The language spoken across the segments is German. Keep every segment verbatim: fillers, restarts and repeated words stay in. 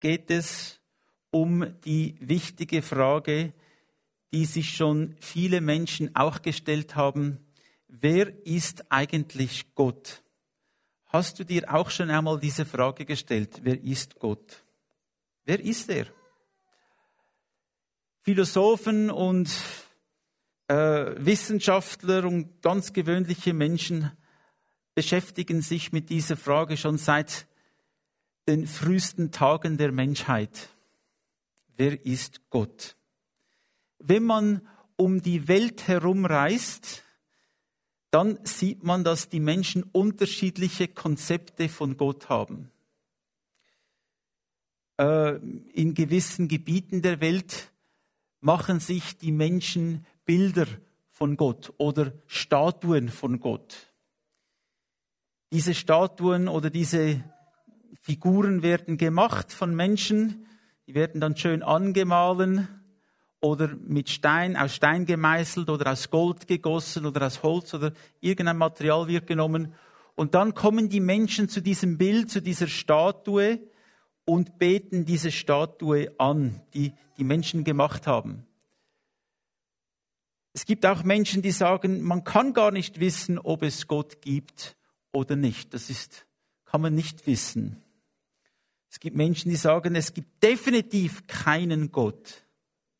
geht es um die wichtige Frage, die sich schon viele Menschen auch gestellt haben: Wer ist eigentlich Gott? Hast du dir auch schon einmal diese Frage gestellt? Wer ist Gott? Wer ist er? Philosophen und äh, Wissenschaftler und ganz gewöhnliche Menschen beschäftigen sich mit dieser Frage schon seit den frühesten Tagen der Menschheit. Wer ist Gott? Wenn man um die Welt herumreist, dann sieht man, dass die Menschen unterschiedliche Konzepte von Gott haben. Äh, in gewissen Gebieten der Welt machen sich die Menschen Bilder von Gott oder Statuen von Gott. Diese Statuen oder diese Figuren werden gemacht von Menschen, die werden dann schön angemahlen oder mit Stein, aus Stein gemeißelt oder aus Gold gegossen oder aus Holz oder irgendein Material wird genommen. Und dann kommen die Menschen zu diesem Bild, zu dieser Statue und beten diese Statue an, die die Menschen gemacht haben. Es gibt auch Menschen, die sagen, man kann gar nicht wissen, ob es Gott gibt oder nicht. Das ist, kann man nicht wissen. Es gibt Menschen, die sagen, es gibt definitiv keinen Gott.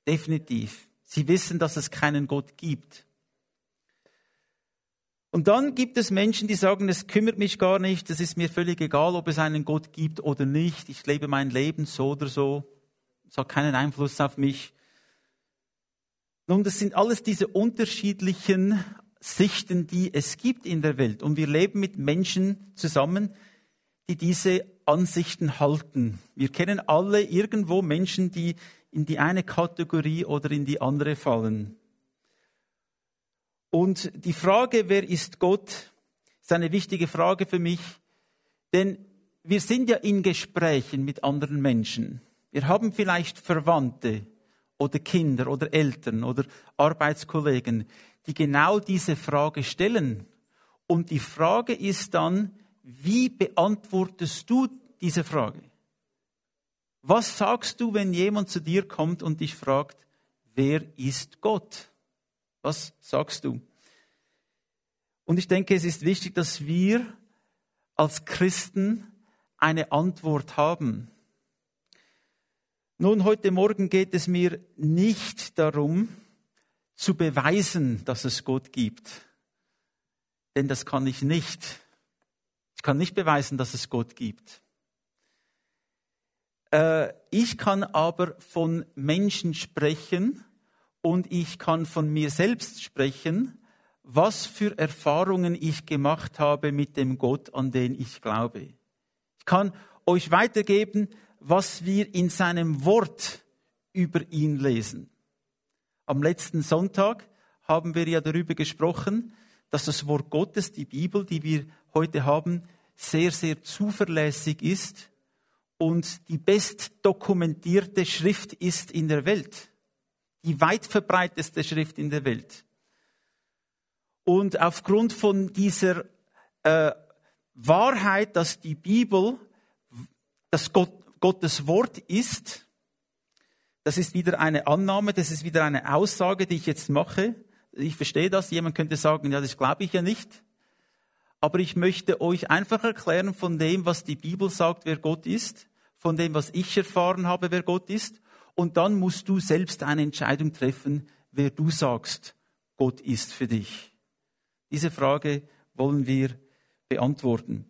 Definitiv. Sie wissen, dass es keinen Gott gibt. Und dann gibt es Menschen, die sagen, es kümmert mich gar nicht, es ist mir völlig egal, ob es einen Gott gibt oder nicht. Ich lebe mein Leben so oder so. Es hat keinen Einfluss auf mich. Nun, das sind alles diese unterschiedlichen Sichten, die es gibt in der Welt. Und wir leben mit Menschen zusammen, die diese Ansichten halten. Wir kennen alle irgendwo Menschen, die in die eine Kategorie oder in die andere fallen. Und die Frage, wer ist Gott, ist eine wichtige Frage für mich, denn wir sind ja in Gesprächen mit anderen Menschen. Wir haben vielleicht Verwandte oder Kinder oder Eltern oder Arbeitskollegen, die genau diese Frage stellen. Und die Frage ist dann, wie beantwortest du diese Frage? Was sagst du, wenn jemand zu dir kommt und dich fragt, wer ist Gott? Was sagst du? Und ich denke, es ist wichtig, dass wir als Christen eine Antwort haben. Nun, heute Morgen geht es mir nicht darum, zu beweisen, dass es Gott gibt. Denn das kann ich nicht. Ich kann nicht beweisen, dass es Gott gibt. Ich kann aber von Menschen sprechen und ich kann von mir selbst sprechen, was für Erfahrungen ich gemacht habe mit dem Gott, an den ich glaube. Ich kann euch weitergeben, was wir in seinem Wort über ihn lesen. Am letzten Sonntag haben wir ja darüber gesprochen, dass das Wort Gottes, die Bibel, die wir heute haben, sehr, sehr zuverlässig ist und die bestdokumentierte Schrift ist in der Welt. Die weit verbreiteste Schrift in der Welt. Und aufgrund von dieser äh, Wahrheit, dass die Bibel, dass Gott, Gottes Wort ist, das ist wieder eine Annahme, das ist wieder eine Aussage, die ich jetzt mache. Ich verstehe das, jemand könnte sagen, ja, das glaube ich ja nicht. Aber ich möchte euch einfach erklären von dem, was die Bibel sagt, wer Gott ist, von dem, was ich erfahren habe, wer Gott ist. Und dann musst du selbst eine Entscheidung treffen, wer du sagst, Gott ist für dich. Diese Frage wollen wir beantworten.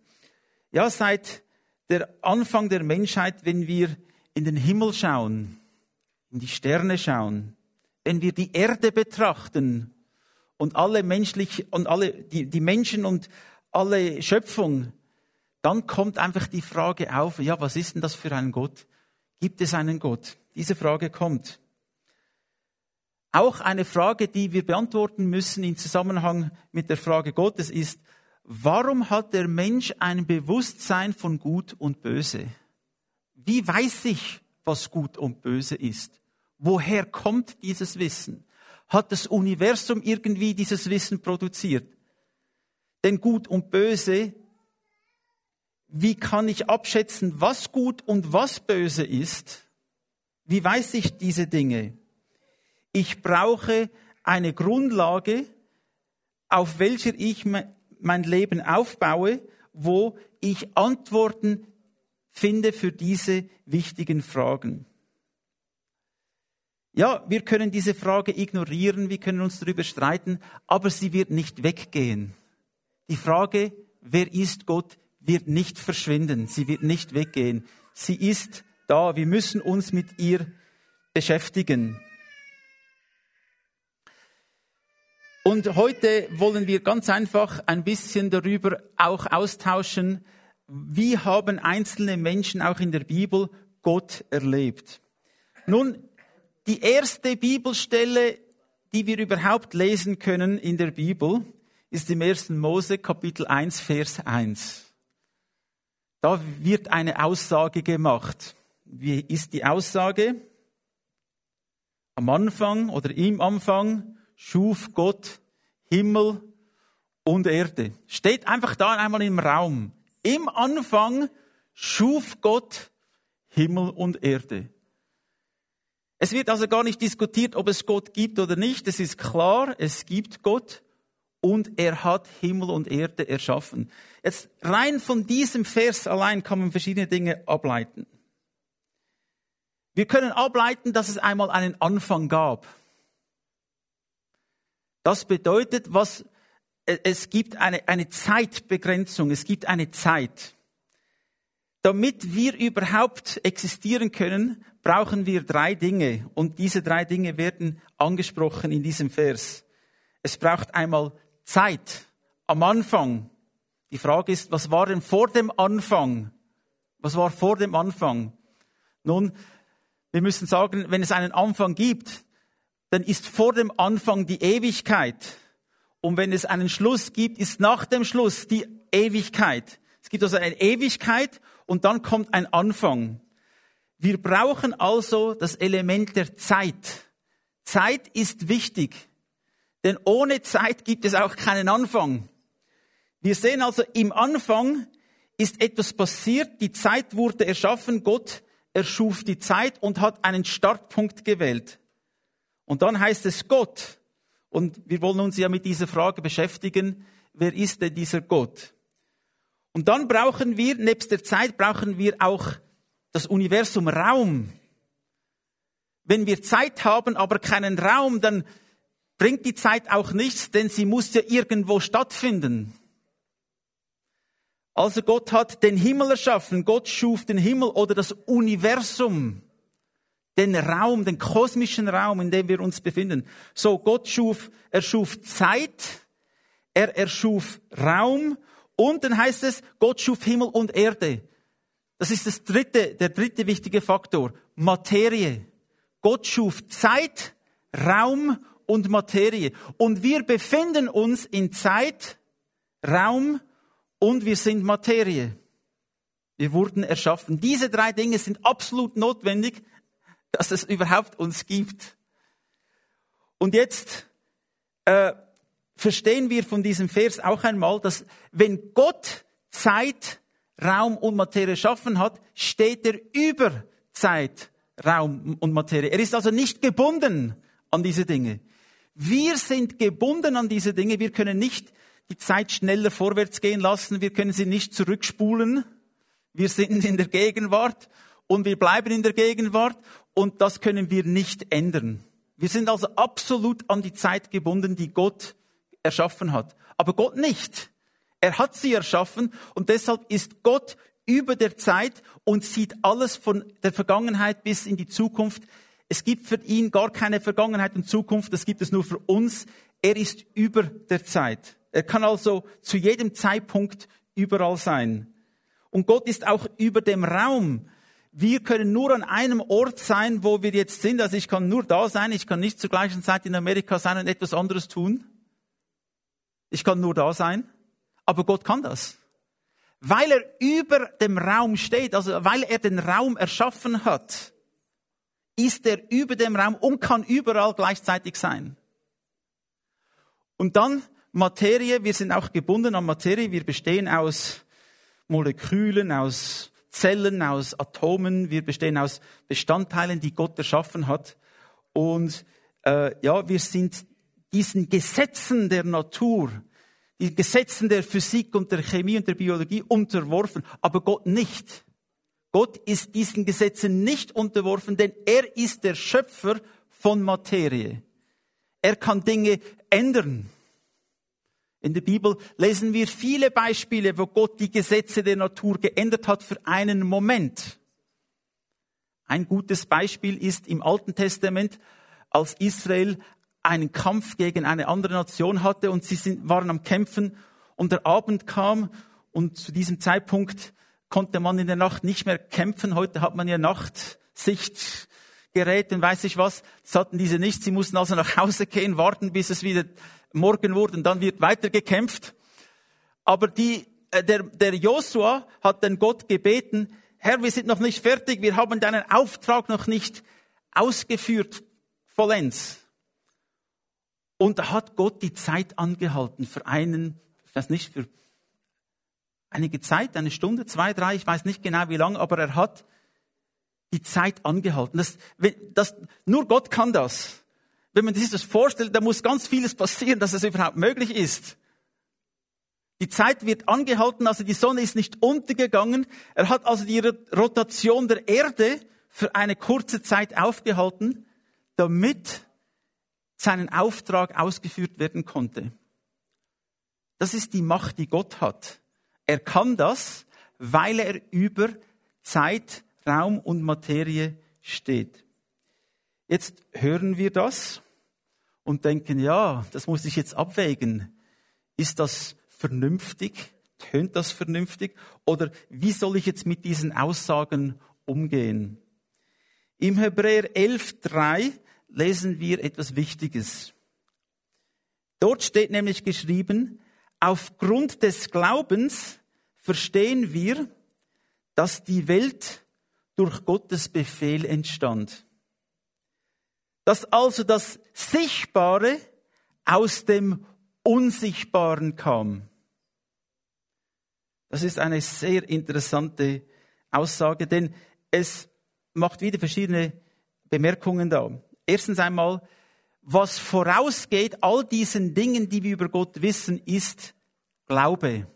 Ja, seit der Anfang der Menschheit, wenn wir in den Himmel schauen, in die Sterne schauen, wenn wir die Erde betrachten und alle menschlich und alle die, die Menschen und alle Schöpfung, dann kommt einfach die Frage auf, ja, was ist denn das für ein Gott? Gibt es einen Gott? Diese Frage kommt. Auch eine Frage, die wir beantworten müssen im Zusammenhang mit der Frage Gottes ist, warum hat der Mensch ein Bewusstsein von Gut und Böse? Wie weiß ich, was Gut und Böse ist? Woher kommt dieses Wissen? Hat das Universum irgendwie dieses Wissen produziert? Denn Gut und Böse wie kann ich abschätzen, was gut und was böse ist? Wie weiß ich diese Dinge? Ich brauche eine Grundlage, auf welcher ich mein Leben aufbaue, wo ich Antworten finde für diese wichtigen Fragen. Ja, wir können diese Frage ignorieren, wir können uns darüber streiten, aber sie wird nicht weggehen. Die Frage, wer ist Gott, wird nicht verschwinden, sie wird nicht weggehen. Sie ist da, wir müssen uns mit ihr beschäftigen. Und heute wollen wir ganz einfach ein bisschen darüber auch austauschen, wie haben einzelne Menschen auch in der Bibel Gott erlebt. Nun, die erste Bibelstelle, die wir überhaupt lesen können in der Bibel, ist im ersten. Mose, Kapitel eins, Vers eins. Da wird eine Aussage gemacht. Wie ist die Aussage? Am Anfang oder im Anfang schuf Gott Himmel und Erde. Steht einfach da einmal im Raum. Im Anfang schuf Gott Himmel und Erde. Es wird also gar nicht diskutiert, ob es Gott gibt oder nicht. Es ist klar, es gibt Gott und er hat Himmel und Erde erschaffen. Jetzt rein von diesem Vers allein kann man verschiedene Dinge ableiten. Wir können ableiten, dass es einmal einen Anfang gab. Das bedeutet, was, es gibt eine, eine Zeitbegrenzung, es gibt eine Zeit. Damit wir überhaupt existieren können, brauchen wir drei Dinge. Und diese drei Dinge werden angesprochen in diesem Vers. Es braucht einmal Zeit am Anfang. Die Frage ist, was war denn vor dem Anfang? Was war vor dem Anfang? Nun, wir müssen sagen, wenn es einen Anfang gibt, dann ist vor dem Anfang die Ewigkeit. Und wenn es einen Schluss gibt, ist nach dem Schluss die Ewigkeit. Es gibt also eine Ewigkeit und dann kommt ein Anfang. Wir brauchen also das Element der Zeit. Zeit ist wichtig, denn ohne Zeit gibt es auch keinen Anfang. Wir sehen also, im Anfang ist etwas passiert, die Zeit wurde erschaffen, Gott erschuf die Zeit und hat einen Startpunkt gewählt. Und dann heißt es Gott. Und wir wollen uns ja mit dieser Frage beschäftigen, wer ist denn dieser Gott? Und dann brauchen wir, nebst der Zeit, brauchen wir auch das Universum Raum. Wenn wir Zeit haben, aber keinen Raum, dann bringt die Zeit auch nichts, denn sie muss ja irgendwo stattfinden. Also Gott hat den Himmel erschaffen, Gott schuf den Himmel oder das Universum, den Raum, den kosmischen Raum, in dem wir uns befinden. So, Gott schuf, er schuf Zeit, er erschuf Raum. Und dann heißt es, Gott schuf Himmel und Erde. Das ist das dritte, der dritte wichtige Faktor. Materie. Gott schuf Zeit, Raum und Materie. Und wir befinden uns in Zeit, Raum und wir sind Materie. Wir wurden erschaffen. Diese drei Dinge sind absolut notwendig, dass es überhaupt uns gibt. Und jetzt äh, verstehen wir von diesem Vers auch einmal, dass wenn Gott Zeit, Raum und Materie geschaffen hat, steht er über Zeit, Raum und Materie. Er ist also nicht gebunden an diese Dinge. Wir sind gebunden an diese Dinge. Wir können nicht die Zeit schneller vorwärts gehen lassen. Wir können sie nicht zurückspulen. Wir sind in der Gegenwart und wir bleiben in der Gegenwart. Und das können wir nicht ändern. Wir sind also absolut an die Zeit gebunden, die Gott erschaffen hat. Aber Gott nicht. Er hat sie erschaffen und deshalb ist Gott über der Zeit und sieht alles von der Vergangenheit bis in die Zukunft. Es gibt für ihn gar keine Vergangenheit und Zukunft, das gibt es nur für uns. Er ist über der Zeit. Er kann also zu jedem Zeitpunkt überall sein. Und Gott ist auch über dem Raum. Wir können nur an einem Ort sein, wo wir jetzt sind. Also ich kann nur da sein, ich kann nicht zur gleichen Zeit in Amerika sein und etwas anderes tun. Ich kann nur da sein, aber Gott kann das. Weil er über dem Raum steht, also weil er den Raum erschaffen hat, ist er über dem Raum und kann überall gleichzeitig sein. Und dann Materie, wir sind auch gebunden an Materie, wir bestehen aus Molekülen, aus Zellen, aus Atomen. Wir bestehen aus Bestandteilen, die Gott erschaffen hat. Und äh, ja, wir sind diesen Gesetzen der Natur, den Gesetzen der Physik und der Chemie und der Biologie unterworfen, aber Gott nicht. Gott ist diesen Gesetzen nicht unterworfen, denn er ist der Schöpfer von Materie. Er kann Dinge ändern. In der Bibel lesen wir viele Beispiele, wo Gott die Gesetze der Natur geändert hat für einen Moment. Ein gutes Beispiel ist im Alten Testament, als Israel einen Kampf gegen eine andere Nation hatte und sie sind, waren am Kämpfen und der Abend kam und zu diesem Zeitpunkt konnte man in der Nacht nicht mehr kämpfen. Heute hat man ja Nachtsichtgeräte und weiß ich was. Das hatten diese nicht. Sie mussten also nach Hause gehen, warten, bis es wieder morgen wurde und dann wird weiter gekämpft. Aber die, äh, der, der Josua hat den Gott gebeten, Herr, wir sind noch nicht fertig, wir haben deinen Auftrag noch nicht ausgeführt, vollends. Und da hat Gott die Zeit angehalten für einen, ich weiß nicht, für einige Zeit, eine Stunde, zwei, drei, ich weiß nicht genau wie lange, aber er hat die Zeit angehalten. Das, das, nur Gott kann das. Wenn man sich das vorstellt, da muss ganz vieles passieren, dass es überhaupt möglich ist. Die Zeit wird angehalten, also die Sonne ist nicht untergegangen. Er hat also die Rotation der Erde für eine kurze Zeit aufgehalten, damit seinen Auftrag ausgeführt werden konnte. Das ist die Macht, die Gott hat. Er kann das, weil er über Zeit, Raum und Materie steht. Jetzt hören wir das und denken, ja, das muss ich jetzt abwägen. Ist das vernünftig? Tönt das vernünftig? Oder wie soll ich jetzt mit diesen Aussagen umgehen? Im Hebräer elf drei lesen wir etwas Wichtiges. Dort steht nämlich geschrieben, aufgrund des Glaubens verstehen wir, dass die Welt durch Gottes Befehl entstand. Dass also das Sichtbare aus dem Unsichtbaren kam. Das ist eine sehr interessante Aussage, denn es macht wieder verschiedene Bemerkungen da. Erstens einmal, was vorausgeht all diesen Dingen, die wir über Gott wissen, ist Glaube.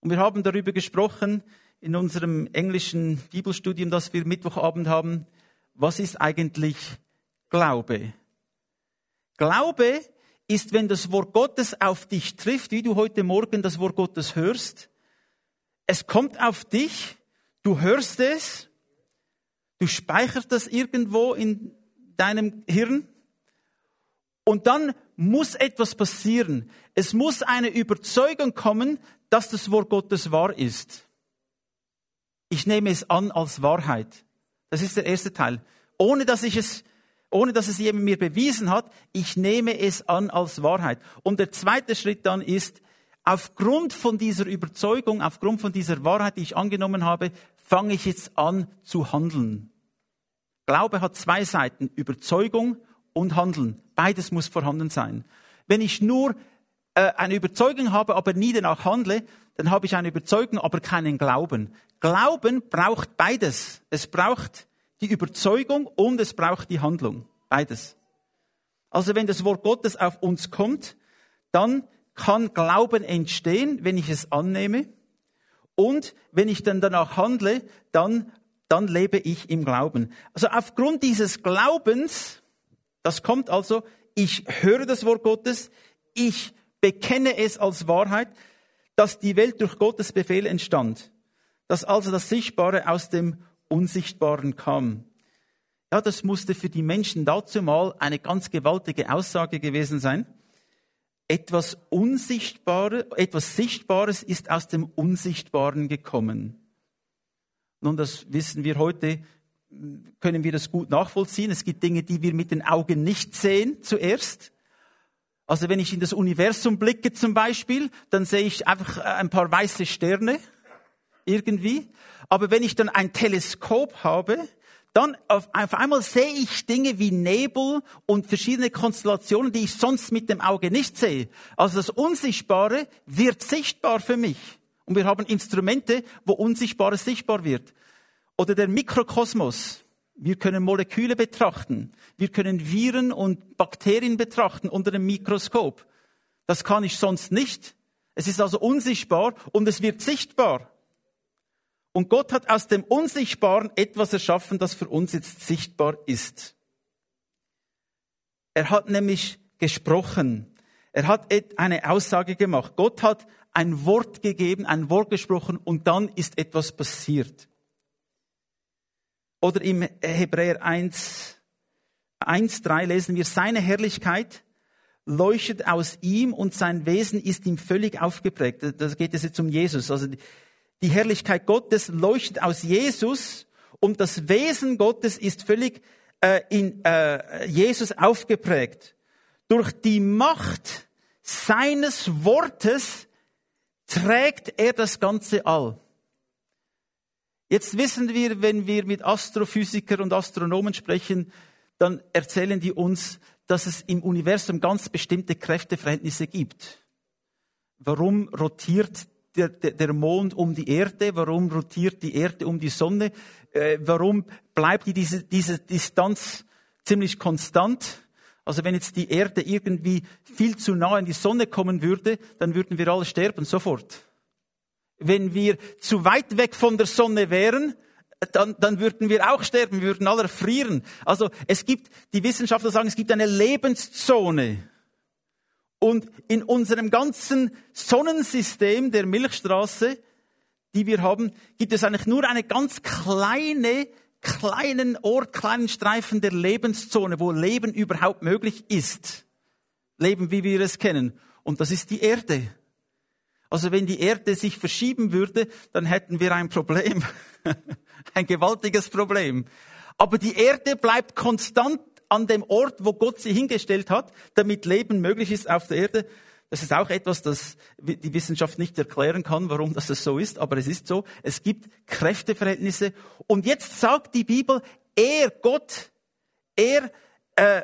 Und wir haben darüber gesprochen in unserem englischen Bibelstudium, das wir Mittwochabend haben. Was ist eigentlich Glaube? Glaube ist, wenn das Wort Gottes auf dich trifft, wie du heute Morgen das Wort Gottes hörst. Es kommt auf dich, du hörst es, du speicherst das irgendwo in deinem Hirn. Und dann muss etwas passieren. Es muss eine Überzeugung kommen, dass das Wort Gottes wahr ist. Ich nehme es an als Wahrheit. Das ist der erste Teil. Ohne dass ich es, ohne dass es jemand mir bewiesen hat, ich nehme es an als Wahrheit. Und der zweite Schritt dann ist, aufgrund von dieser Überzeugung, aufgrund von dieser Wahrheit, die ich angenommen habe, fange ich jetzt an zu handeln. Glaube hat zwei Seiten, Überzeugung und Handeln. Beides muss vorhanden sein. Wenn ich nur äh, eine Überzeugung habe, aber nie danach handle, dann habe ich eine Überzeugung, aber keinen Glauben. Glauben braucht beides. Es braucht die Überzeugung und es braucht die Handlung. Beides. Also wenn das Wort Gottes auf uns kommt, dann kann Glauben entstehen, wenn ich es annehme. Und wenn ich dann danach handle, dann dann lebe ich im Glauben. Also aufgrund dieses Glaubens, das kommt also, ich höre das Wort Gottes, ich bekenne es als Wahrheit, dass die Welt durch Gottes Befehl entstand, dass also das Sichtbare aus dem Unsichtbaren kam. Ja, das musste für die Menschen dazu mal eine ganz gewaltige Aussage gewesen sein. Etwas Unsichtbares, etwas Sichtbares ist aus dem Unsichtbaren gekommen. Nun, das wissen wir heute, können wir das gut nachvollziehen. Es gibt Dinge, die wir mit den Augen nicht sehen zuerst. Also wenn ich in das Universum blicke zum Beispiel, dann sehe ich einfach ein paar weiße Sterne irgendwie. Aber wenn ich dann ein Teleskop habe, dann auf einmal sehe ich Dinge wie Nebel und verschiedene Konstellationen, die ich sonst mit dem Auge nicht sehe. Also das Unsichtbare wird sichtbar für mich. Und wir haben Instrumente, wo Unsichtbares sichtbar wird. Oder der Mikrokosmos. Wir können Moleküle betrachten. Wir können Viren und Bakterien betrachten unter dem Mikroskop. Das kann ich sonst nicht. Es ist also unsichtbar und es wird sichtbar. Und Gott hat aus dem Unsichtbaren etwas erschaffen, das für uns jetzt sichtbar ist. Er hat nämlich gesprochen. Er hat eine Aussage gemacht. Gott hat ein Wort gegeben, ein Wort gesprochen und dann ist etwas passiert. Oder im Hebräer eins, eins drei lesen wir, seine Herrlichkeit leuchtet aus ihm und sein Wesen ist ihm völlig aufgeprägt. Da geht es jetzt um Jesus. Also die Herrlichkeit Gottes leuchtet aus Jesus und das Wesen Gottes ist völlig äh, in äh, Jesus aufgeprägt. Durch die Macht seines Wortes trägt er das ganze All. Jetzt wissen wir, wenn wir mit Astrophysikern und Astronomen sprechen, dann erzählen die uns, dass es im Universum ganz bestimmte Kräfteverhältnisse gibt. Warum rotiert der, der, der Mond um die Erde? Warum rotiert die Erde um die Sonne? Äh, warum bleibt die diese, diese Distanz ziemlich konstant? Also wenn jetzt die Erde irgendwie viel zu nah an die Sonne kommen würde, dann würden wir alle sterben, sofort. Wenn wir zu weit weg von der Sonne wären, dann, dann würden wir auch sterben, wir würden alle erfrieren. Also es gibt, die Wissenschaftler sagen, es gibt eine Lebenszone. Und in unserem ganzen Sonnensystem der Milchstraße, die wir haben, gibt es eigentlich nur einen ganz kleinen, kleinen Ort, kleinen Streifen der Lebenszone, wo Leben überhaupt möglich ist. Leben, wie wir es kennen. Und das ist die Erde. Also wenn die Erde sich verschieben würde, dann hätten wir ein Problem. Ein gewaltiges Problem. Aber die Erde bleibt konstant an dem Ort, wo Gott sie hingestellt hat, damit Leben möglich ist auf der Erde. Das ist auch etwas, das die Wissenschaft nicht erklären kann, warum das so ist. Aber es ist so. Es gibt Kräfteverhältnisse. Und jetzt sagt die Bibel, er, Gott, er äh,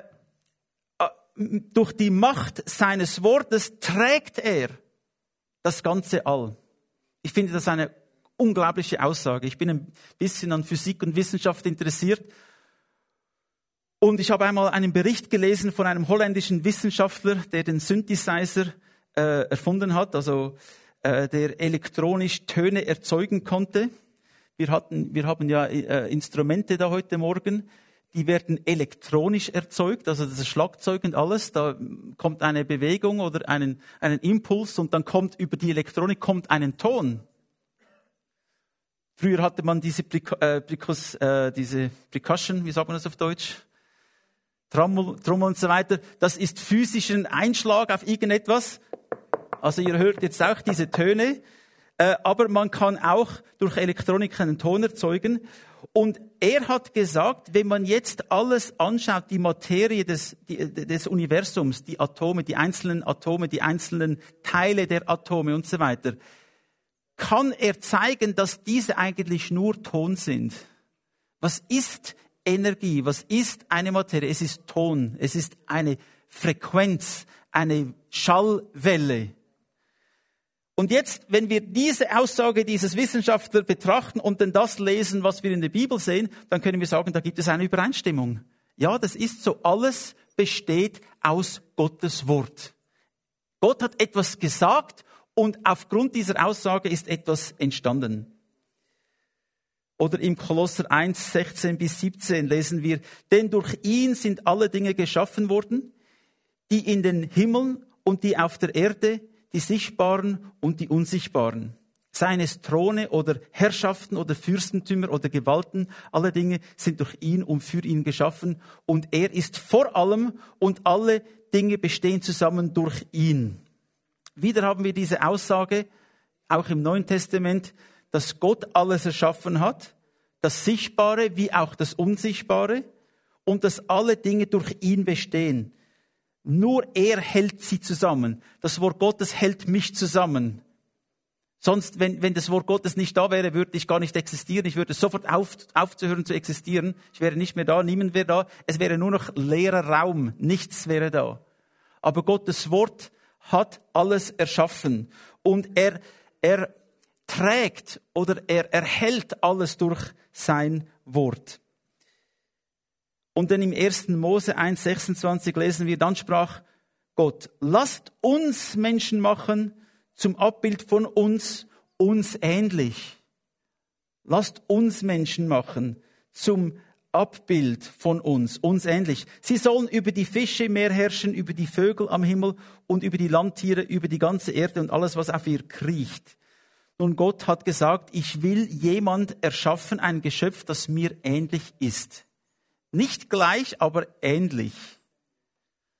durch die Macht seines Wortes trägt er das ganze All. Ich finde das eine unglaubliche Aussage. Ich bin ein bisschen an Physik und Wissenschaft interessiert. Und ich habe einmal einen Bericht gelesen von einem holländischen Wissenschaftler, der den Synthesizer äh, erfunden hat, also äh, der elektronisch Töne erzeugen konnte. Wir hatten, wir haben ja äh, Instrumente da heute Morgen. Die werden elektronisch erzeugt, also das Schlagzeug und alles. Da kommt eine Bewegung oder einen, einen Impuls und dann kommt über die Elektronik kommt einen Ton. Früher hatte man diese, Precu- äh, Precu- äh, diese Percussion, wie sagt man das auf Deutsch? Trommel, Trommel und so weiter. Das ist physisch ein Einschlag auf irgendetwas. Also ihr hört jetzt auch diese Töne. Äh, aber man kann auch durch Elektronik einen Ton erzeugen. Und er hat gesagt, wenn man jetzt alles anschaut, die Materie des, die, des Universums, die Atome, die einzelnen Atome, die einzelnen Teile der Atome und so weiter, kann er zeigen, dass diese eigentlich nur Ton sind. Was ist Energie? Was ist eine Materie? Es ist Ton. Es ist eine Frequenz, eine Schallwelle. Und jetzt, wenn wir diese Aussage dieses Wissenschaftlers betrachten und dann das lesen, was wir in der Bibel sehen, dann können wir sagen, da gibt es eine Übereinstimmung. Ja, das ist so. Alles besteht aus Gottes Wort. Gott hat etwas gesagt und aufgrund dieser Aussage ist etwas entstanden. Oder im Kolosser eins, sechzehn bis siebzehn lesen wir, denn durch ihn sind alle Dinge geschaffen worden, die in den Himmeln und die auf der Erde, die Sichtbaren und die Unsichtbaren. Seien es Throne oder Herrschaften oder Fürstentümer oder Gewalten, alle Dinge sind durch ihn und für ihn geschaffen und er ist vor allem und alle Dinge bestehen zusammen durch ihn. Wieder haben wir diese Aussage, auch im Neuen Testament, dass Gott alles erschaffen hat, das Sichtbare wie auch das Unsichtbare und dass alle Dinge durch ihn bestehen. Nur er hält sie zusammen. Das Wort Gottes hält mich zusammen. Sonst, wenn, wenn das Wort Gottes nicht da wäre, würde ich gar nicht existieren. Ich würde sofort auf, aufzuhören zu existieren. Ich wäre nicht mehr da, niemand wäre da. Es wäre nur noch leerer Raum. Nichts wäre da. Aber Gottes Wort hat alles erschaffen. Und er, er trägt oder er erhält alles durch sein Wort. Und dann im ersten Mose eins sechsundzwanzig lesen wir, dann sprach Gott, lasst uns Menschen machen zum Abbild von uns, uns ähnlich. Lasst uns Menschen machen zum Abbild von uns, uns ähnlich. Sie sollen über die Fische im Meer herrschen, über die Vögel am Himmel und über die Landtiere, über die ganze Erde und alles, was auf ihr kriecht. Nun, Gott hat gesagt, ich will jemand erschaffen, ein Geschöpf, das mir ähnlich ist. Nicht gleich, aber ähnlich.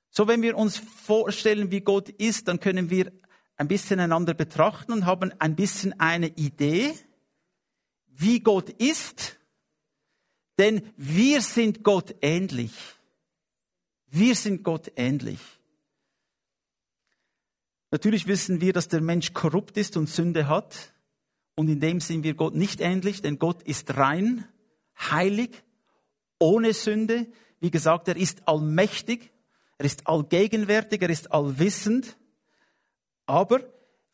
So, wenn wir uns vorstellen, wie Gott ist, dann können wir ein bisschen einander betrachten und haben ein bisschen eine Idee, wie Gott ist. Denn wir sind Gott ähnlich. Wir sind Gott ähnlich. Natürlich wissen wir, dass der Mensch korrupt ist und Sünde hat. Und in dem sind wir Gott nicht ähnlich, denn Gott ist rein, heilig, ohne Sünde. Wie gesagt, er ist allmächtig, er ist allgegenwärtig, er ist allwissend. Aber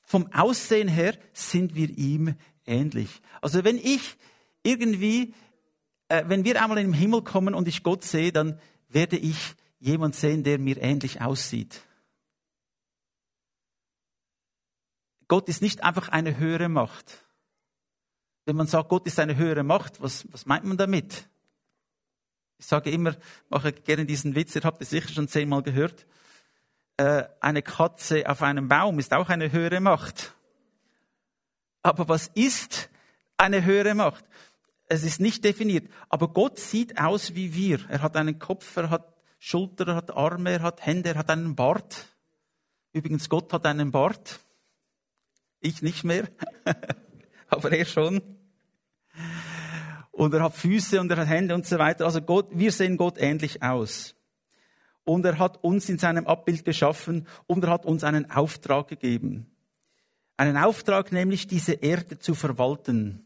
vom Aussehen her sind wir ihm ähnlich. Also wenn ich irgendwie, äh, wenn wir einmal in den Himmel kommen und ich Gott sehe, dann werde ich jemanden sehen, der mir ähnlich aussieht. Gott ist nicht einfach eine höhere Macht. Wenn man sagt, Gott ist eine höhere Macht, was, was meint man damit? Ich sage immer, mache gerne diesen Witz, ihr habt es sicher schon zehnmal gehört. Äh, eine Katze auf einem Baum ist auch eine höhere Macht. Aber was ist eine höhere Macht? Es ist nicht definiert. Aber Gott sieht aus wie wir. Er hat einen Kopf, er hat Schultern, er hat Arme, er hat Hände, er hat einen Bart. Übrigens, Gott hat einen Bart. Ich nicht mehr, aber er schon. Und er hat Füße und er hat Hände und so weiter. Also Gott, wir sehen Gott ähnlich aus. Und er hat uns in seinem Abbild geschaffen und er hat uns einen Auftrag gegeben. Einen Auftrag, nämlich diese Erde zu verwalten.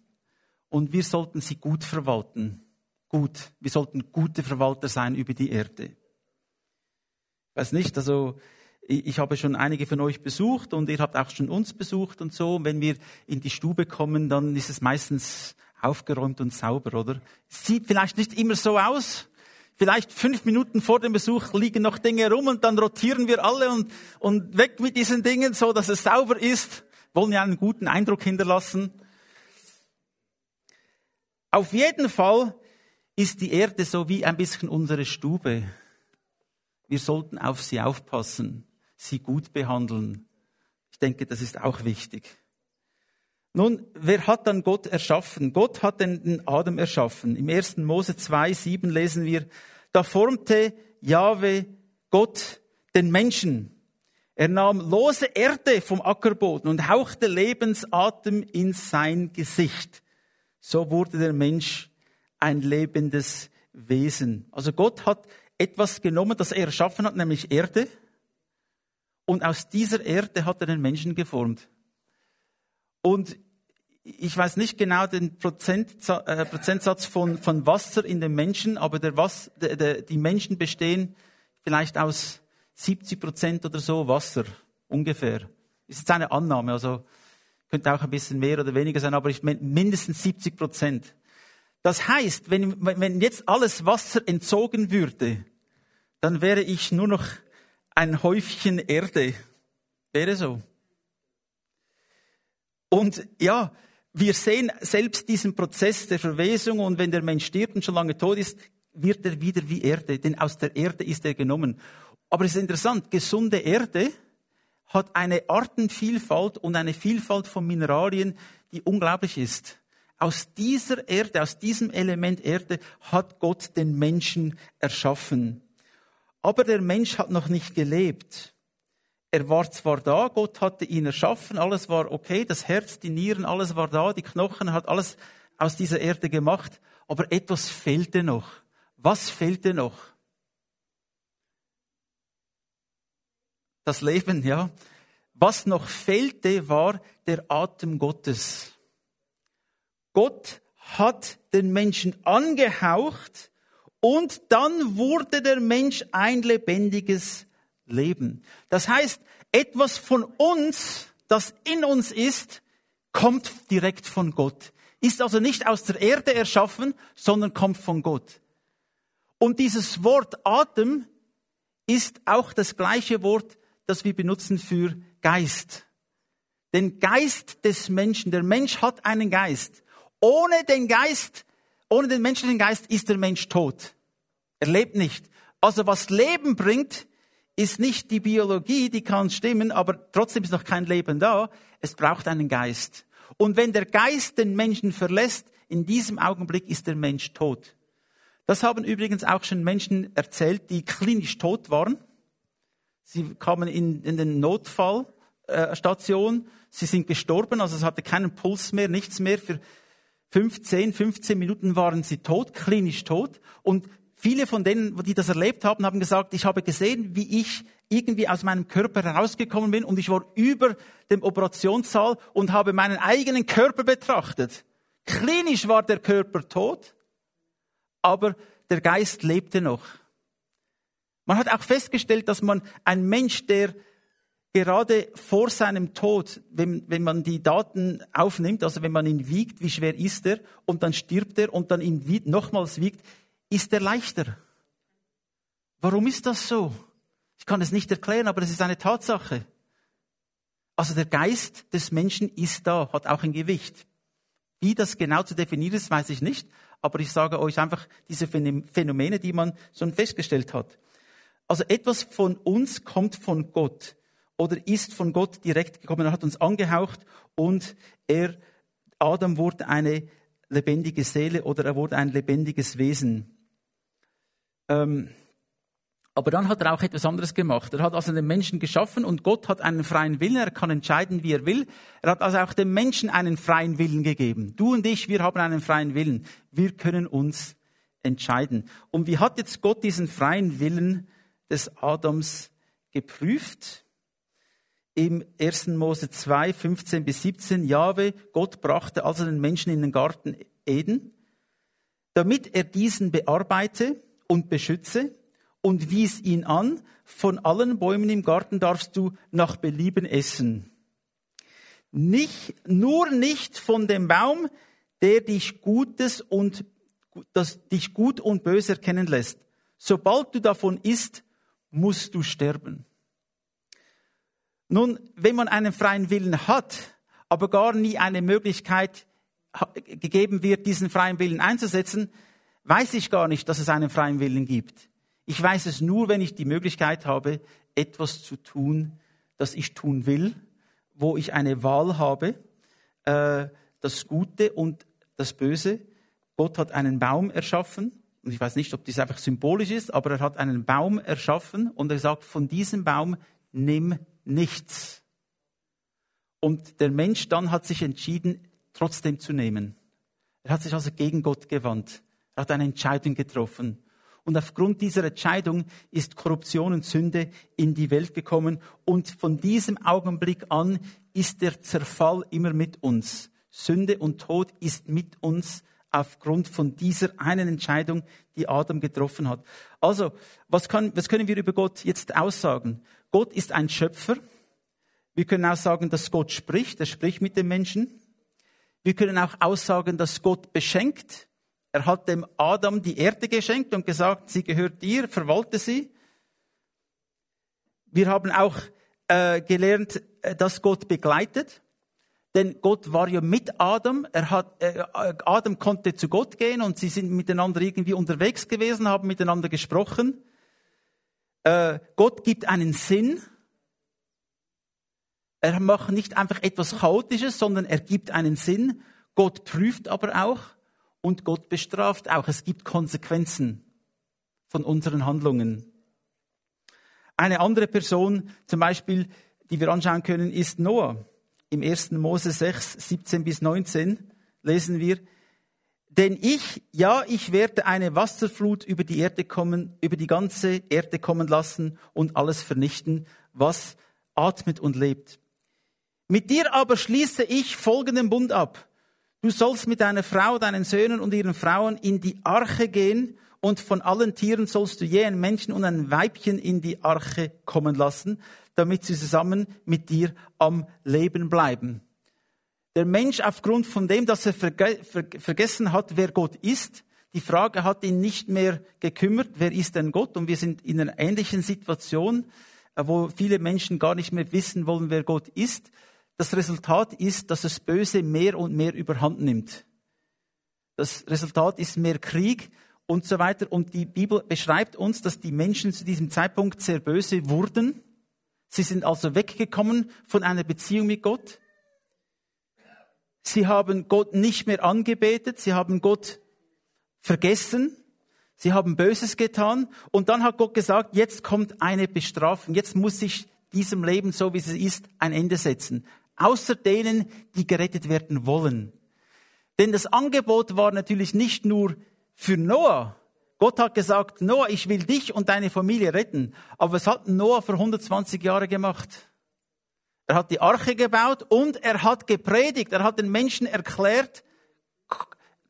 Und wir sollten sie gut verwalten. Gut. Wir sollten gute Verwalter sein über die Erde. Ich weiß nicht, also ich habe schon einige von euch besucht und ihr habt auch schon uns besucht und so. Und wenn wir in die Stube kommen, dann ist es meistens aufgeräumt und sauber, oder? Sieht vielleicht nicht immer so aus. Vielleicht fünf Minuten vor dem Besuch liegen noch Dinge rum und dann rotieren wir alle und, und weg mit diesen Dingen, so dass es sauber ist. Wollen ja einen guten Eindruck hinterlassen. Auf jeden Fall ist die Erde so wie ein bisschen unsere Stube. Wir sollten auf sie aufpassen, sie gut behandeln. Ich denke, das ist auch wichtig. Nun, wer hat dann Gott erschaffen? Gott hat den Adam erschaffen. Im ersten Mose zwei sieben lesen wir, da formte Jahwe Gott den Menschen. Er nahm lose Erde vom Ackerboden und hauchte Lebensatem in sein Gesicht. So wurde der Mensch ein lebendes Wesen. Also Gott hat etwas genommen, das er erschaffen hat, nämlich Erde. Und aus dieser Erde hat er den Menschen geformt. Und ich weiß nicht genau den Prozentsatz von, von Wasser in den Menschen, aber der Was, der, der, die Menschen bestehen vielleicht aus siebzig Prozent oder so Wasser, ungefähr. Das ist jetzt eine Annahme, also könnte auch ein bisschen mehr oder weniger sein, aber ich meine mindestens siebzig Prozent. Das heißt, wenn, wenn jetzt alles Wasser entzogen würde, dann wäre ich nur noch ein Häufchen Erde. Wäre so. Und ja, wir sehen selbst diesen Prozess der Verwesung und wenn der Mensch stirbt und schon lange tot ist, wird er wieder wie Erde, denn aus der Erde ist er genommen. Aber es ist interessant, gesunde Erde hat eine Artenvielfalt und eine Vielfalt von Mineralien, die unglaublich ist. Aus dieser Erde, aus diesem Element Erde hat Gott den Menschen erschaffen. Aber der Mensch hat noch nicht gelebt. Er war zwar da, Gott hatte ihn erschaffen, alles war okay, das Herz, die Nieren, alles war da, die Knochen, hat alles aus dieser Erde gemacht, aber etwas fehlte noch. Was fehlte noch? Das Leben, ja. Was noch fehlte, war der Atem Gottes. Gott hat den Menschen angehaucht und dann wurde der Mensch ein lebendiges Leben. Das heißt, etwas von uns, das in uns ist, kommt direkt von Gott. Ist also nicht aus der Erde erschaffen, sondern kommt von Gott. Und dieses Wort Atem ist auch das gleiche Wort, das wir benutzen für Geist. Den Geist des Menschen. Der Mensch hat einen Geist. Ohne den Geist, ohne den menschlichen Geist ist der Mensch tot. Er lebt nicht. Also was Leben bringt, ist nicht die Biologie, die kann stimmen, aber trotzdem ist noch kein Leben da. Es braucht einen Geist. Und wenn der Geist den Menschen verlässt, in diesem Augenblick ist der Mensch tot. Das haben übrigens auch schon Menschen erzählt, die klinisch tot waren. Sie kamen in, in den Notfallstation, äh, sie sind gestorben, also es hatte keinen Puls mehr, nichts mehr. Für fünfzehn, fünfzehn Minuten waren sie tot, klinisch tot. Und viele von denen, die das erlebt haben, haben gesagt, ich habe gesehen, wie ich irgendwie aus meinem Körper herausgekommen bin und ich war über dem Operationssaal und habe meinen eigenen Körper betrachtet. Klinisch war der Körper tot, aber der Geist lebte noch. Man hat auch festgestellt, dass man ein Mensch, der gerade vor seinem Tod, wenn, wenn man die Daten aufnimmt, also wenn man ihn wiegt, wie schwer ist er, und dann stirbt er und dann ihn wiegt, nochmals wiegt, ist er leichter. Warum ist das so? Ich kann es nicht erklären, aber es ist eine Tatsache. Also der Geist des Menschen ist da, hat auch ein Gewicht. Wie das genau zu definieren ist, weiß ich nicht, aber ich sage euch einfach diese Phänomene, die man schon festgestellt hat. Also etwas von uns kommt von Gott oder ist von Gott direkt gekommen. Er hat uns angehaucht und er, Adam wurde eine lebendige Seele oder er wurde ein lebendiges Wesen. Ähm, aber dann hat er auch etwas anderes gemacht. Er hat also den Menschen geschaffen und Gott hat einen freien Willen. Er kann entscheiden, wie er will. Er hat also auch dem Menschen einen freien Willen gegeben. Du und ich, wir haben einen freien Willen. Wir können uns entscheiden. Und wie hat jetzt Gott diesen freien Willen des Adams geprüft? Im ersten Mose zwei, fünfzehn bis siebzehn, Jahwe, Gott brachte also den Menschen in den Garten Eden, damit er diesen bearbeite und beschütze und wies ihn an, von allen Bäumen im Garten darfst du nach Belieben essen. Nicht, nur nicht von dem Baum, der dich Gutes und, das dich gut und böse erkennen lässt. Sobald du davon isst, musst du sterben. Nun, wenn man einen freien Willen hat, aber gar nie eine Möglichkeit gegeben wird, diesen freien Willen einzusetzen, weiß ich gar nicht, dass es einen freien Willen gibt. Ich weiß es nur, wenn ich die Möglichkeit habe, etwas zu tun, das ich tun will, wo ich eine Wahl habe, äh, das Gute und das Böse. Gott hat einen Baum erschaffen. Und ich weiß nicht, ob das einfach symbolisch ist, aber er hat einen Baum erschaffen und er sagt, von diesem Baum nimm nichts. Und der Mensch dann hat sich entschieden, trotzdem zu nehmen. Er hat sich also gegen Gott gewandt. Er hat eine Entscheidung getroffen. Und aufgrund dieser Entscheidung ist Korruption und Sünde in die Welt gekommen. Und von diesem Augenblick an ist der Zerfall immer mit uns. Sünde und Tod ist mit uns aufgrund von dieser einen Entscheidung, die Adam getroffen hat. Also, was, kann, was können wir über Gott jetzt aussagen? Gott ist ein Schöpfer. Wir können auch sagen, dass Gott spricht. Er spricht mit den Menschen. Wir können auch aussagen, dass Gott beschenkt. Er hat dem Adam die Erde geschenkt und gesagt, sie gehört dir, verwalte sie. Wir haben auch äh, gelernt, dass Gott begleitet. Denn Gott war ja mit Adam, er hat, äh, Adam konnte zu Gott gehen und sie sind miteinander irgendwie unterwegs gewesen, haben miteinander gesprochen. Äh, Gott gibt einen Sinn. Er macht nicht einfach etwas Chaotisches, sondern er gibt einen Sinn. Gott prüft aber auch und Gott bestraft auch. Es gibt Konsequenzen von unseren Handlungen. Eine andere Person zum Beispiel, die wir anschauen können, ist Noah. Im ersten Mose sechs, siebzehn bis neunzehn lesen wir, denn ich, ja, ich werde eine Wasserflut über die Erde kommen, über die ganze Erde kommen lassen und alles vernichten, was atmet und lebt. Mit dir aber schließe ich folgenden Bund ab. Du sollst mit deiner Frau, deinen Söhnen und ihren Frauen in die Arche gehen und von allen Tieren sollst du je einen Menschen und ein Weibchen in die Arche kommen lassen, damit sie zusammen mit dir am Leben bleiben. der Mensch aufgrund von dem, dass er verge- ver- vergessen hat, wer Gott ist, die Frage hat ihn nicht mehr gekümmert, wer ist denn Gott? Und wir sind in einer ähnlichen Situation, wo viele Menschen gar nicht mehr wissen wollen, wer Gott ist. Das Resultat ist, dass das Böse mehr und mehr überhand nimmt. Das Resultat ist mehr Krieg und so weiter. Und die Bibel beschreibt uns, dass die Menschen zu diesem Zeitpunkt sehr böse wurden. Sie sind also weggekommen von einer Beziehung mit Gott. Sie haben Gott nicht mehr angebetet. Sie haben Gott vergessen. Sie haben Böses getan. Und dann hat Gott gesagt, jetzt kommt eine Bestrafung. Jetzt muss ich diesem Leben, so wie es ist, ein Ende setzen. Außer denen, die gerettet werden wollen. Denn das Angebot war natürlich nicht nur für Noah. Gott hat gesagt, Noah, ich will dich und deine Familie retten. Aber was hat Noah vor hundertzwanzig Jahren gemacht? Er hat die Arche gebaut und er hat gepredigt. Er hat den Menschen erklärt,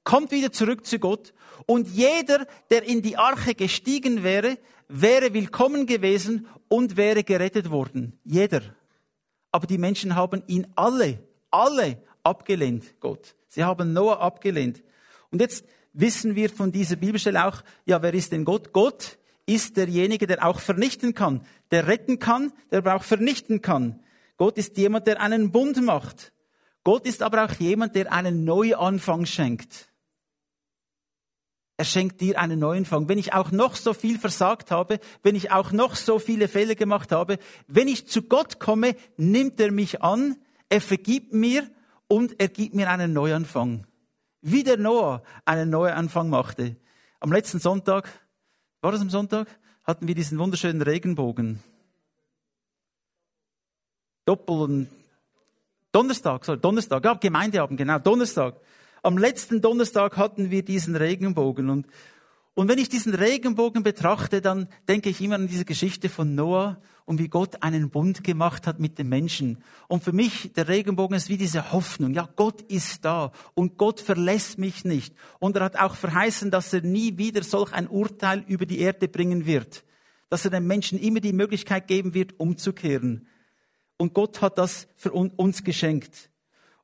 kommt wieder zurück zu Gott. Und jeder, der in die Arche gestiegen wäre, wäre willkommen gewesen und wäre gerettet worden. Jeder. Aber die Menschen haben ihn alle, alle abgelehnt, Gott. Sie haben Noah abgelehnt. Und jetzt wissen wir von dieser Bibelstelle auch, ja, wer ist denn Gott? Gott ist derjenige, der auch vernichten kann, der retten kann, der aber auch vernichten kann. Gott ist jemand, der einen Bund macht. Gott ist aber auch jemand, der einen Neuanfang schenkt. Er schenkt dir einen Neuanfang. Wenn ich auch noch so viel versagt habe, wenn ich auch noch so viele Fehler gemacht habe, wenn ich zu Gott komme, nimmt er mich an, er vergibt mir und er gibt mir einen Neuanfang. Wie der Noah einen Neuanfang machte. Am letzten Sonntag, war das am Sonntag, hatten wir diesen wunderschönen Regenbogen. Doppelten Donnerstag, sorry, Donnerstag, ja, Gemeindeabend, genau, Donnerstag. Am letzten Donnerstag hatten wir diesen Regenbogen. Und, und wenn ich diesen Regenbogen betrachte, dann denke ich immer an diese Geschichte von Noah und wie Gott einen Bund gemacht hat mit den Menschen. Und für mich, der Regenbogen ist wie diese Hoffnung. Ja, Gott ist da und Gott verlässt mich nicht. Und er hat auch verheißen, dass er nie wieder solch ein Urteil über die Erde bringen wird. Dass er den Menschen immer die Möglichkeit geben wird, umzukehren. Und Gott hat das für uns geschenkt.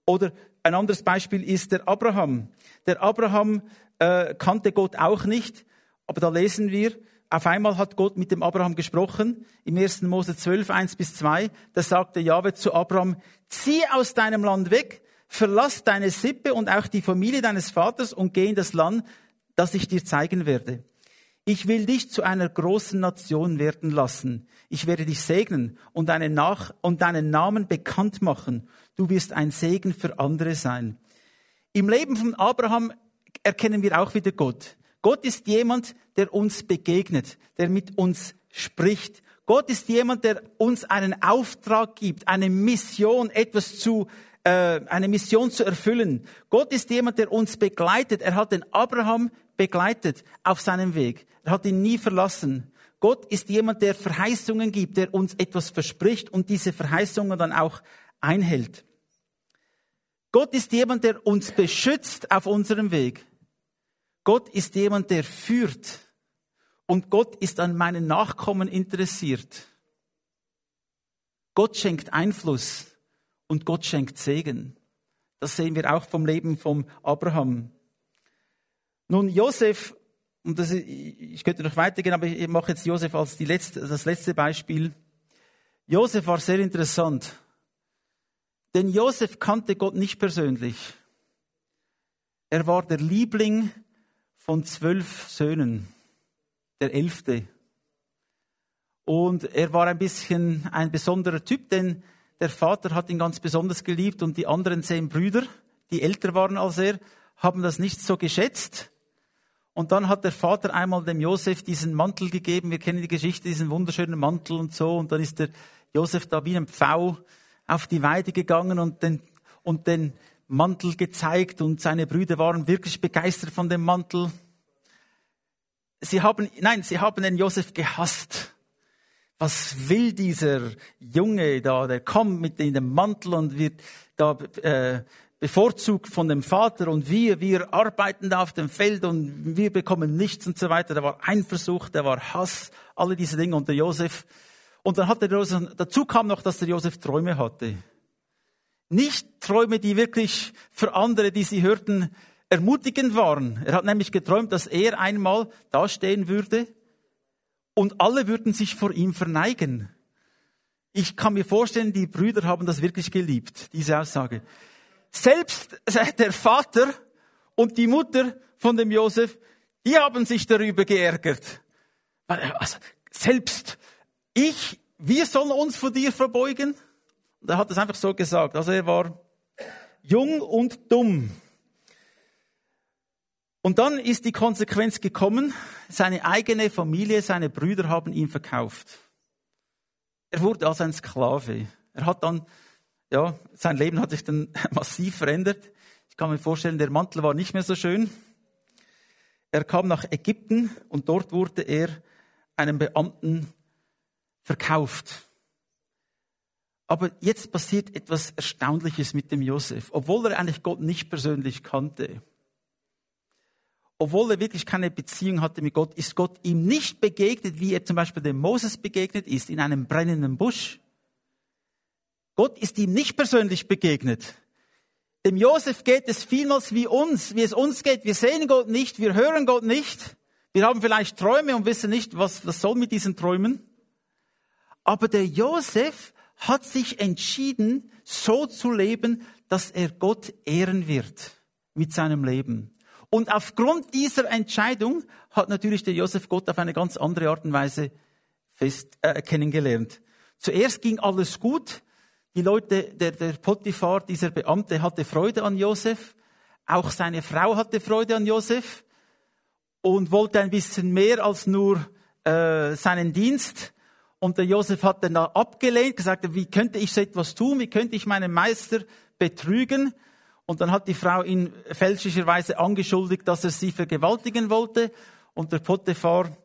Oder ein anderes Beispiel ist der Abraham. Der Abraham äh, kannte Gott auch nicht, aber da lesen wir, auf einmal hat Gott mit dem Abraham gesprochen, im ersten Mose zwölf, eins bis zwei, da sagte Jahwe zu Abraham, zieh aus deinem Land weg, verlass deine Sippe und auch die Familie deines Vaters und geh in das Land, das ich dir zeigen werde. Ich will dich zu einer großen Nation werden lassen. Ich werde dich segnen und deinen, Nach- und deinen Namen bekannt machen. Du wirst ein Segen für andere sein. Im Leben von Abraham erkennen wir auch wieder Gott. Gott ist jemand, der uns begegnet, der mit uns spricht. Gott ist jemand, der uns einen Auftrag gibt, eine Mission, etwas zu äh, eine Mission zu erfüllen. Gott ist jemand, der uns begleitet. Er hat den Abraham begleitet auf seinem Weg. Er hat ihn nie verlassen. Gott ist jemand, der Verheißungen gibt, der uns etwas verspricht und diese Verheißungen dann auch einhält. Gott ist jemand, der uns beschützt auf unserem Weg. Gott ist jemand, der führt. Und Gott ist an meinen Nachkommen interessiert. Gott schenkt Einfluss und Gott schenkt Segen. Das sehen wir auch vom Leben von Abraham. Nun, Josef, und das, ich könnte noch weitergehen, aber ich mache jetzt Josef als die letzte, das letzte Beispiel. Josef war sehr interessant. Denn Josef kannte Gott nicht persönlich. Er war der Liebling von zwölf Söhnen, der Elfte. Und er war ein bisschen ein besonderer Typ, denn der Vater hat ihn ganz besonders geliebt und die anderen zehn Brüder, die älter waren als er, haben das nicht so geschätzt. Und dann hat der Vater einmal dem Josef diesen Mantel gegeben. Wir kennen die Geschichte, diesen wunderschönen Mantel und so. Und dann ist der Josef da wie ein Pfau auf die Weide gegangen und den, und den Mantel gezeigt. Und seine Brüder waren wirklich begeistert von dem Mantel. Sie haben, nein, sie haben den Josef gehasst. Was will dieser Junge da? Der kommt mit in den Mantel und wird da äh, bevorzugt von dem Vater und wir, wir arbeiten da auf dem Feld und wir bekommen nichts und so weiter. Da war Eifersucht, da war Hass, alle diese Dinge unter Josef. Und dann hat der Josef, dazu kam noch, dass der Josef Träume hatte. nicht Träume, die wirklich für andere, die sie hörten, ermutigend waren. Er hat nämlich geträumt, dass er einmal dastehen würde und alle würden sich vor ihm verneigen. Ich kann mir vorstellen, die Brüder haben das wirklich geliebt, diese Aussage. Selbst der Vater und die Mutter von dem Josef, die haben sich darüber geärgert. Also, selbst ich, wir sollen uns vor dir verbeugen. Und er hat es einfach so gesagt. Also er war jung und dumm. Und dann ist die Konsequenz gekommen. Seine eigene Familie, seine Brüder haben ihn verkauft. Er wurde also ein Sklave. Er hat dann, ja, sein Leben hat sich dann massiv verändert. Ich kann mir vorstellen, der Mantel war nicht mehr so schön. Er kam nach Ägypten und dort wurde er einem Beamten verkauft. Aber jetzt passiert etwas Erstaunliches mit dem Josef, obwohl er eigentlich Gott nicht persönlich kannte. Obwohl er wirklich keine Beziehung hatte mit Gott, ist Gott ihm nicht begegnet, wie er zum Beispiel dem Moses begegnet ist, in einem brennenden Busch. Gott ist ihm nicht persönlich begegnet. Dem Josef geht es vielmals wie uns, wie es uns geht. Wir sehen Gott nicht, wir hören Gott nicht. Wir haben vielleicht Träume und wissen nicht, was, was soll mit diesen Träumen. Aber der Josef hat sich entschieden, so zu leben, dass er Gott ehren wird mit seinem Leben. Und aufgrund dieser Entscheidung hat natürlich der Josef Gott auf eine ganz andere Art und Weise fest, äh, kennengelernt. Zuerst ging alles gut. Die Leute, der, der Potiphar, dieser Beamte, hatte Freude an Josef. Auch seine Frau hatte Freude an Josef und wollte ein bisschen mehr als nur äh, seinen Dienst. Und der Josef hat dann abgelehnt, gesagt, wie könnte ich so etwas tun? Wie könnte ich meinen Meister betrügen? Und dann hat die Frau ihn fälschlicherweise angeschuldigt, dass er sie vergewaltigen wollte. Und der Potiphar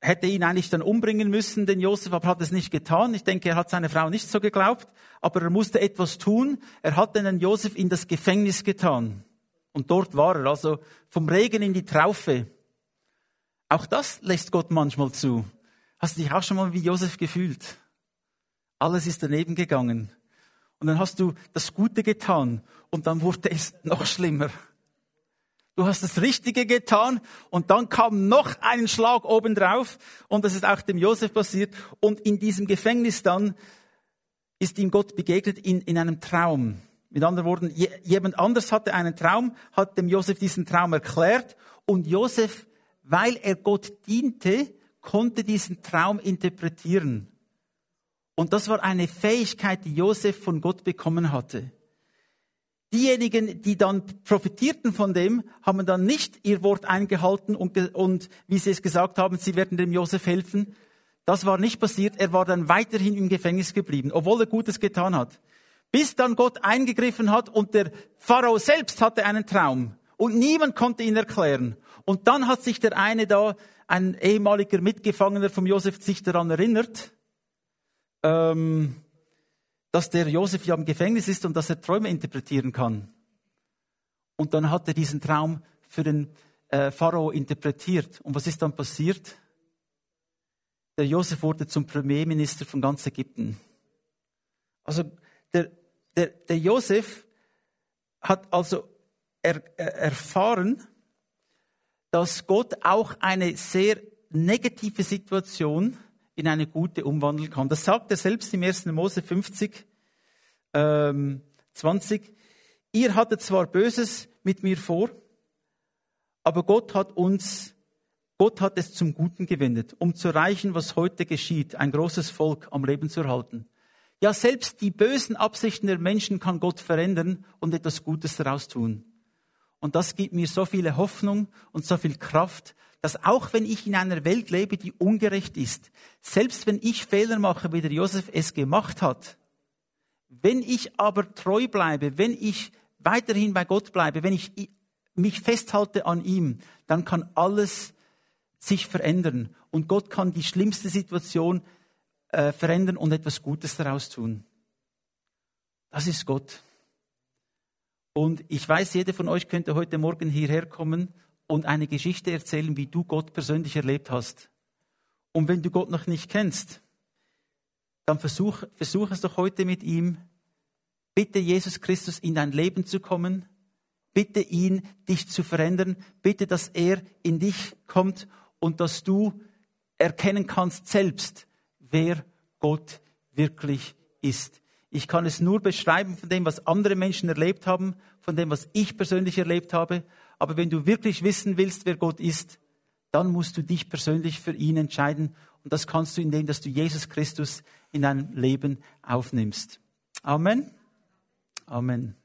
hätte ihn eigentlich dann umbringen müssen, den Josef, aber hat es nicht getan. Ich denke, er hat seine Frau nicht so geglaubt, aber er musste etwas tun. Er hat den Josef in das Gefängnis getan. Und dort war er, also vom Regen in die Traufe. Auch das lässt Gott manchmal zu. Hast du dich auch schon mal wie Josef gefühlt? Alles ist daneben gegangen. Und dann hast du das Gute getan und dann wurde es noch schlimmer. Du hast das Richtige getan und dann kam noch ein Schlag obendrauf und das ist auch dem Josef passiert. Und in diesem Gefängnis dann ist ihm Gott begegnet in, in einem Traum. Mit anderen Worten, je, jemand anders hatte einen Traum, hat dem Josef diesen Traum erklärt und Josef, weil er Gott diente, konnte diesen Traum interpretieren. Und das war eine Fähigkeit, die Josef von Gott bekommen hatte. Diejenigen, die dann profitierten von dem, haben dann nicht ihr Wort eingehalten und, und wie sie es gesagt haben, sie werden dem Josef helfen. Das war nicht passiert. Er war dann weiterhin im Gefängnis geblieben, obwohl er Gutes getan hat. Bis dann Gott eingegriffen hat und der Pharao selbst hatte einen Traum und niemand konnte ihn erklären. Und dann hat sich der eine da, ein ehemaliger Mitgefangener von Josef, sich daran erinnert, ähm, dass der Josef ja im Gefängnis ist und dass er Träume interpretieren kann. Und dann hat er diesen Traum für den äh, Pharao interpretiert. Und was ist dann passiert? Der Josef wurde zum Premierminister von ganz Ägypten. Also der, der, der Josef hat also er, er, erfahren, dass Gott auch eine sehr negative Situation in eine gute umwandeln kann. Das sagt er selbst im ersten. Mose fünfzig, ähm, zwanzig. Ihr hattet zwar Böses mit mir vor, aber Gott hat uns, Gott hat es zum Guten gewendet, um zu erreichen, was heute geschieht, ein großes Volk am Leben zu erhalten. Ja, selbst die bösen Absichten der Menschen kann Gott verändern und etwas Gutes daraus tun. Und das gibt mir so viele Hoffnung und so viel Kraft, dass auch wenn ich in einer Welt lebe, die ungerecht ist, selbst wenn ich Fehler mache, wie der Josef es gemacht hat, wenn ich aber treu bleibe, wenn ich weiterhin bei Gott bleibe, wenn ich mich festhalte an ihm, dann kann alles sich verändern. Und Gott kann die schlimmste Situation äh, verändern und etwas Gutes daraus tun. Das ist Gott. Und ich weiß, jeder von euch könnte heute Morgen hierher kommen und eine Geschichte erzählen, wie du Gott persönlich erlebt hast. Und wenn du Gott noch nicht kennst, dann versuch, versuch es doch heute mit ihm. bitte Jesus Christus in dein Leben zu kommen, bitte ihn, dich zu verändern, bitte, dass er in dich kommt und dass du erkennen kannst selbst, wer Gott wirklich ist. Ich kann es nur beschreiben von dem, was andere Menschen erlebt haben, von dem, was ich persönlich erlebt habe. Aber wenn du wirklich wissen willst, wer Gott ist, dann musst du dich persönlich für ihn entscheiden. Und das kannst du, indem dass du Jesus Christus in deinem Leben aufnimmst. Amen. Amen.